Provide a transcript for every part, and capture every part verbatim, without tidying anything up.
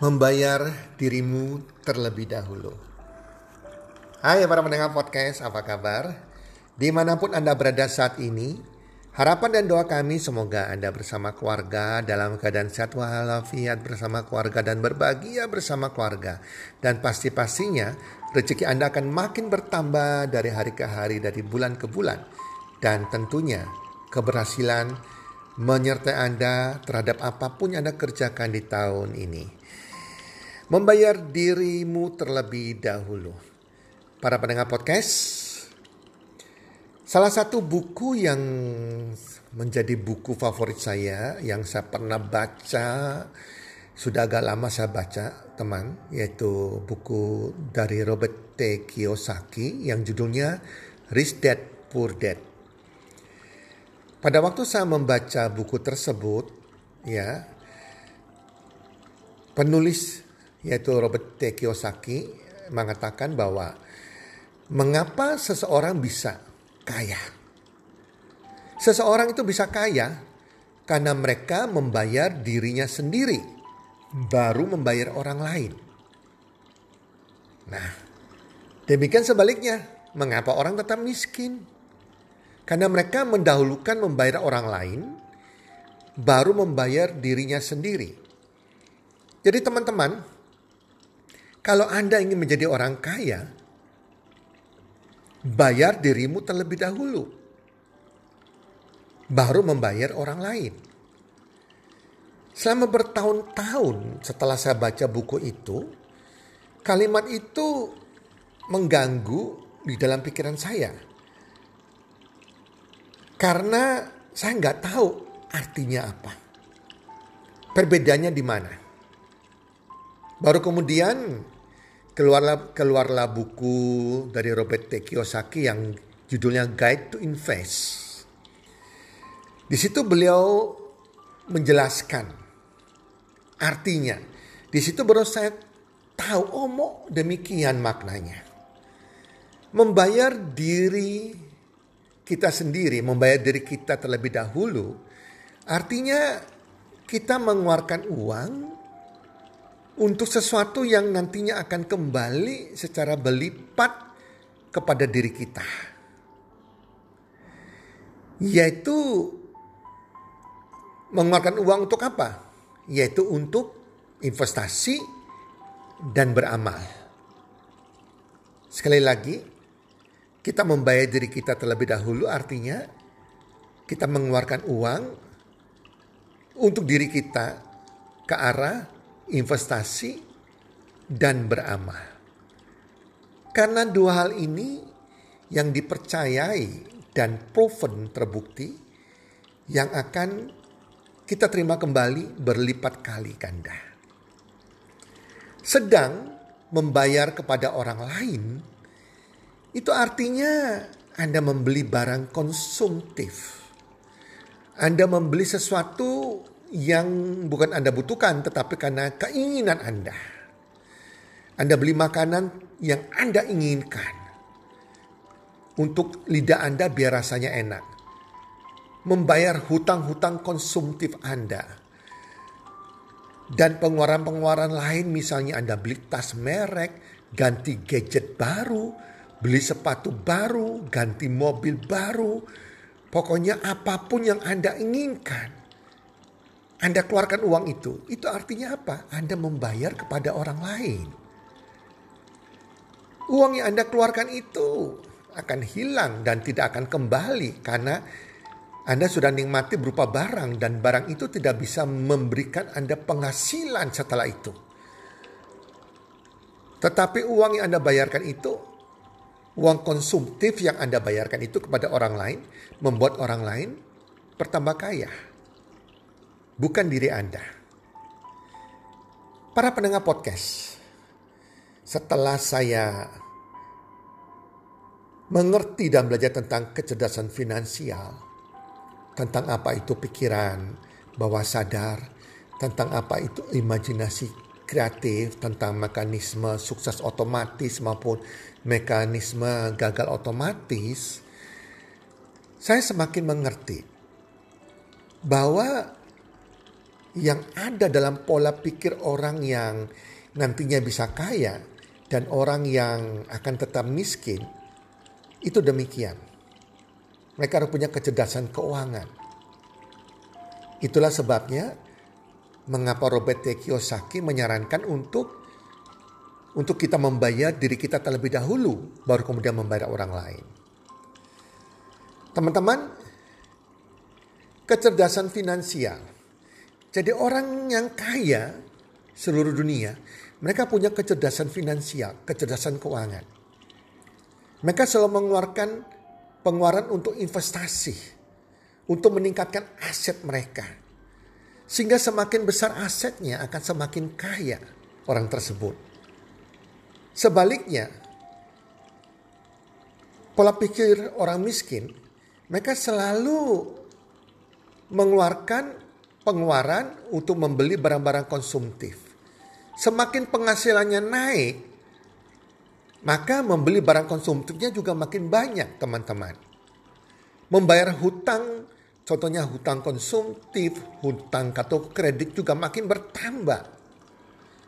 membayar dirimu terlebih dahulu. Hai para pendengar podcast, apa kabar? Dimanapun Anda berada saat ini, harapan dan doa kami semoga Anda bersama keluarga dalam keadaan sehat walafiat, bersama keluarga dan berbahagia bersama keluarga. Dan pasti-pastinya rezeki Anda akan makin bertambah dari hari ke hari, dari bulan ke bulan. Dan tentunya keberhasilan menyertai Anda terhadap apapun yang Anda kerjakan di tahun ini. Membayar dirimu terlebih dahulu. Para pendengar podcast, salah satu buku yang menjadi buku favorit saya yang saya pernah baca, sudah agak lama saya baca teman, yaitu buku dari Robert T. Kiyosaki yang judulnya Rich Dad Poor Dad. Pada waktu saya membaca buku tersebut, ya, penulis yaitu Robert T. Kiyosaki mengatakan bahwa mengapa seseorang bisa kaya. Seseorang itu bisa kaya karena mereka membayar dirinya sendiri, baru membayar orang lain. Nah, demikian sebaliknya, mengapa orang tetap miskin? Karena mereka mendahulukan membayar orang lain, baru membayar dirinya sendiri. Jadi teman-teman, kalau Anda ingin menjadi orang kaya, bayar dirimu terlebih dahulu, baru membayar orang lain. Selama bertahun-tahun setelah saya baca buku itu, kalimat itu mengganggu di dalam pikiran saya. Karena saya nggak tahu artinya apa. Perbedaannya di mana. Baru kemudian Keluarlah, keluarlah buku dari Robert T. Kiyosaki yang judulnya Guide to Invest. Di situ beliau menjelaskan artinya. Di situ baru saya tahu, oh mau demikian maknanya. Membayar diri kita sendiri, membayar diri kita terlebih dahulu. Artinya kita mengeluarkan uang untuk sesuatu yang nantinya akan kembali secara berlipat kepada diri kita. Yaitu mengeluarkan uang untuk apa? Yaitu untuk investasi dan beramal. Sekali lagi, kita membayar diri kita terlebih dahulu artinya kita mengeluarkan uang untuk diri kita ke arah investasi dan beramal. Karena dua hal ini yang dipercayai dan proven terbukti yang akan kita terima kembali berlipat kali ganda. Sedang membayar kepada orang lain itu artinya Anda membeli barang konsumtif. Anda membeli sesuatu yang bukan Anda butuhkan tetapi karena keinginan Anda. Anda beli makanan yang Anda inginkan untuk lidah Anda biar rasanya enak. Membayar hutang-hutang konsumtif Anda. Dan pengeluaran-pengeluaran lain, misalnya Anda beli tas merek, ganti gadget baru, beli sepatu baru, ganti mobil baru. Pokoknya apapun yang Anda inginkan, Anda keluarkan uang itu. Itu artinya apa? Anda membayar kepada orang lain. Uang yang Anda keluarkan itu akan hilang dan tidak akan kembali. Karena Anda sudah nikmati berupa barang. Dan barang itu tidak bisa memberikan Anda penghasilan setelah itu. Tetapi uang yang Anda bayarkan itu, uang konsumtif yang Anda bayarkan itu kepada orang lain, membuat orang lain bertambah kaya. Bukan diri Anda. Para pendengar podcast, setelah saya mengerti dan belajar tentang kecerdasan finansial, tentang apa itu pikiran bawah sadar, tentang apa itu imajinasi kreatif, tentang mekanisme sukses otomatis maupun mekanisme gagal otomatis, saya semakin mengerti bahwa yang ada dalam pola pikir orang yang nantinya bisa kaya dan orang yang akan tetap miskin, itu demikian. Mereka harus punya kecerdasan keuangan. Itulah sebabnya mengapa Robert T. Kiyosaki menyarankan untuk untuk kita membayar diri kita terlebih dahulu, baru kemudian membayar orang lain. Teman-teman, kecerdasan finansial. Jadi orang yang kaya seluruh dunia, mereka punya kecerdasan finansial, kecerdasan keuangan. Mereka selalu mengeluarkan pengeluaran untuk investasi, untuk meningkatkan aset mereka. Sehingga semakin besar asetnya akan semakin kaya orang tersebut. Sebaliknya, pola pikir orang miskin, mereka selalu mengeluarkan pengeluaran untuk membeli barang-barang konsumtif. Semakin penghasilannya naik, maka membeli barang konsumtifnya juga makin banyak, teman-teman. Membayar hutang, contohnya hutang konsumtif, hutang kartu kredit juga makin bertambah.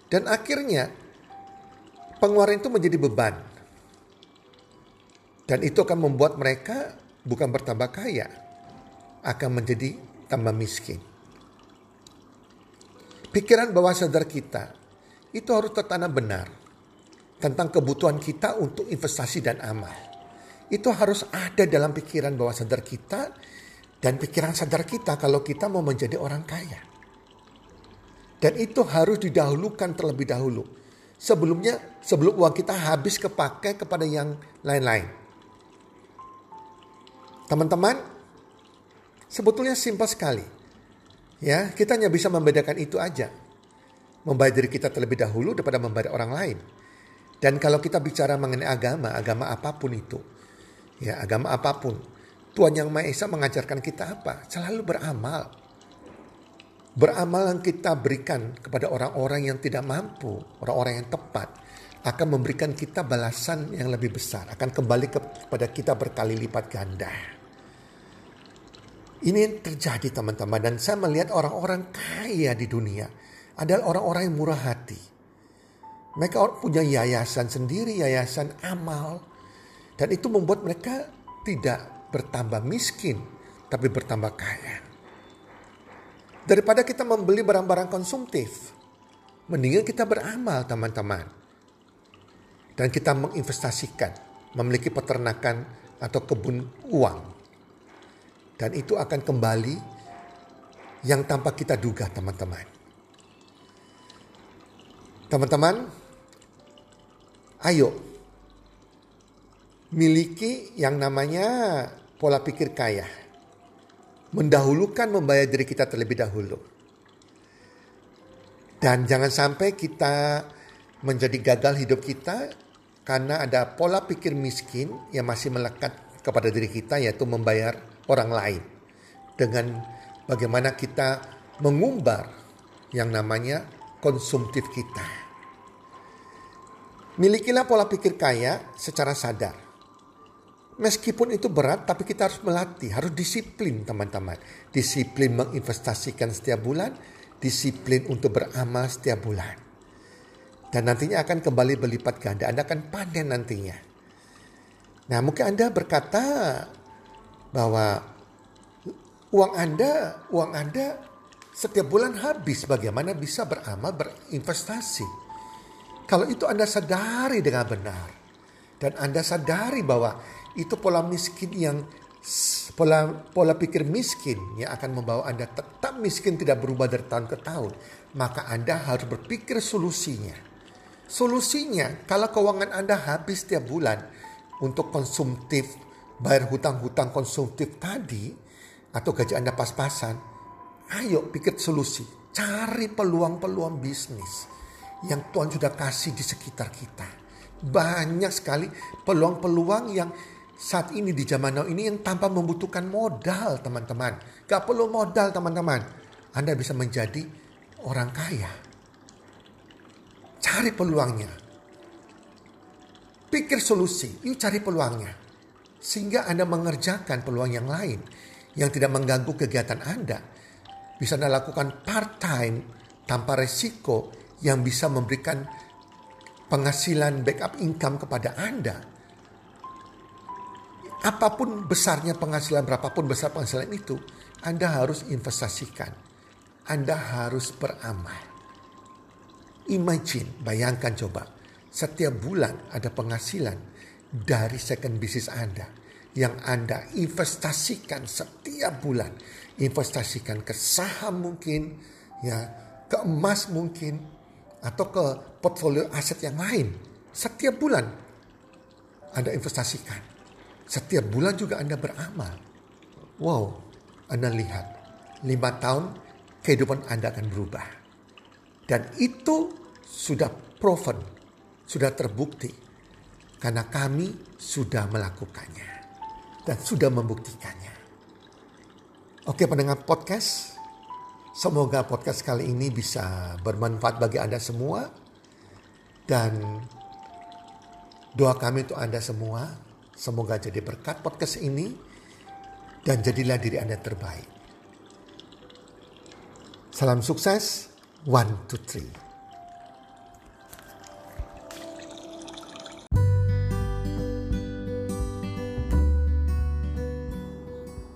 Dan akhirnya pengeluaran itu menjadi beban. Dan itu akan membuat mereka bukan bertambah kaya, akan menjadi tambah miskin. Pikiran bawah sadar kita itu harus tertanam benar tentang kebutuhan kita untuk investasi dan amal. Itu harus ada dalam pikiran bawah sadar kita dan pikiran sadar kita kalau kita mau menjadi orang kaya. Dan itu harus didahulukan terlebih dahulu. Sebelumnya, sebelum uang kita habis kepakai kepada yang lain-lain. Teman-teman, sebetulnya simpel sekali. Ya, kita hanya bisa membedakan itu aja. Membayar diri kita terlebih dahulu daripada membayar orang lain. Dan kalau kita bicara mengenai agama, agama apapun itu. Ya, agama apapun. Tuhan Yang Maha Esa mengajarkan kita apa? Selalu beramal. Beramal yang kita berikan kepada orang-orang yang tidak mampu, orang-orang yang tepat, akan memberikan kita balasan yang lebih besar. Akan kembali kepada kita berkali lipat ganda. Ini yang terjadi, teman-teman. Dan saya melihat orang-orang kaya di dunia adalah orang-orang yang murah hati. Mereka punya yayasan sendiri, yayasan amal. Dan itu membuat mereka tidak bertambah miskin, tapi bertambah kaya. Daripada kita membeli barang-barang konsumtif, mendingan kita beramal, teman-teman. Dan kita menginvestasikan, memiliki peternakan atau kebun uang. Dan itu akan kembali yang tanpa kita duga, teman-teman. Teman-teman, ayo miliki yang namanya pola pikir kaya. Mendahulukan membayar diri kita terlebih dahulu. Dan jangan sampai kita menjadi gagal hidup kita karena ada pola pikir miskin yang masih melekat kepada diri kita, yaitu membayar orang lain. Dengan bagaimana kita mengumbar yang namanya konsumtif kita. Milikilah pola pikir kaya secara sadar. Meskipun itu berat, tapi kita harus melatih, harus disiplin, teman-teman. Disiplin menginvestasikan setiap bulan, disiplin untuk beramal setiap bulan. Dan nantinya akan kembali berlipat ganda, Anda akan panen nantinya. Nah, mungkin Anda berkata bahwa uang Anda, uang Anda setiap bulan habis, bagaimana bisa beramal, berinvestasi? Kalau itu Anda sadari dengan benar, dan Anda sadari bahwa itu pola miskin yang pola pola pikir miskin yang akan membawa Anda tetap miskin, tidak berubah dari tahun ke tahun. Maka Anda harus berpikir solusinya. Solusinya, kalau keuangan Anda habis tiap bulan untuk konsumtif, bayar hutang-hutang konsumtif tadi, atau gaji Anda pas-pasan, ayo pikir solusi. Cari peluang-peluang bisnis yang Tuhan sudah kasih di sekitar kita. Banyak sekali peluang-peluang yang saat ini di zaman now ini yang tanpa membutuhkan modal, teman-teman. Gak perlu modal, teman-teman. Anda bisa menjadi orang kaya. Cari peluangnya. Pikir solusi, yuk cari peluangnya. Sehingga Anda mengerjakan peluang yang lain yang tidak mengganggu kegiatan Anda. bisa Anda lakukan part-time tanpa resiko yang bisa memberikan penghasilan backup income kepada Anda. Apapun besarnya penghasilan, berapapun besar penghasilan itu, Anda harus investasikan. Anda harus beramal. Imagine, bayangkan coba, setiap bulan ada penghasilan dari second business Anda yang Anda investasikan setiap bulan. Investasikan ke saham mungkin, ya, ke emas mungkin, atau ke portfolio aset yang lain. Setiap bulan Anda investasikan. Setiap bulan juga Anda beramal. Wow, Anda lihat, lima tahun kehidupan Anda akan berubah. Dan itu sudah proven, sudah terbukti. Karena kami sudah melakukannya dan sudah membuktikannya. Oke pendengar podcast, semoga podcast kali ini bisa bermanfaat bagi Anda semua. Dan doa kami untuk Anda semua, semoga jadi berkat podcast ini dan jadilah diri Anda terbaik. Salam sukses, one, two, three.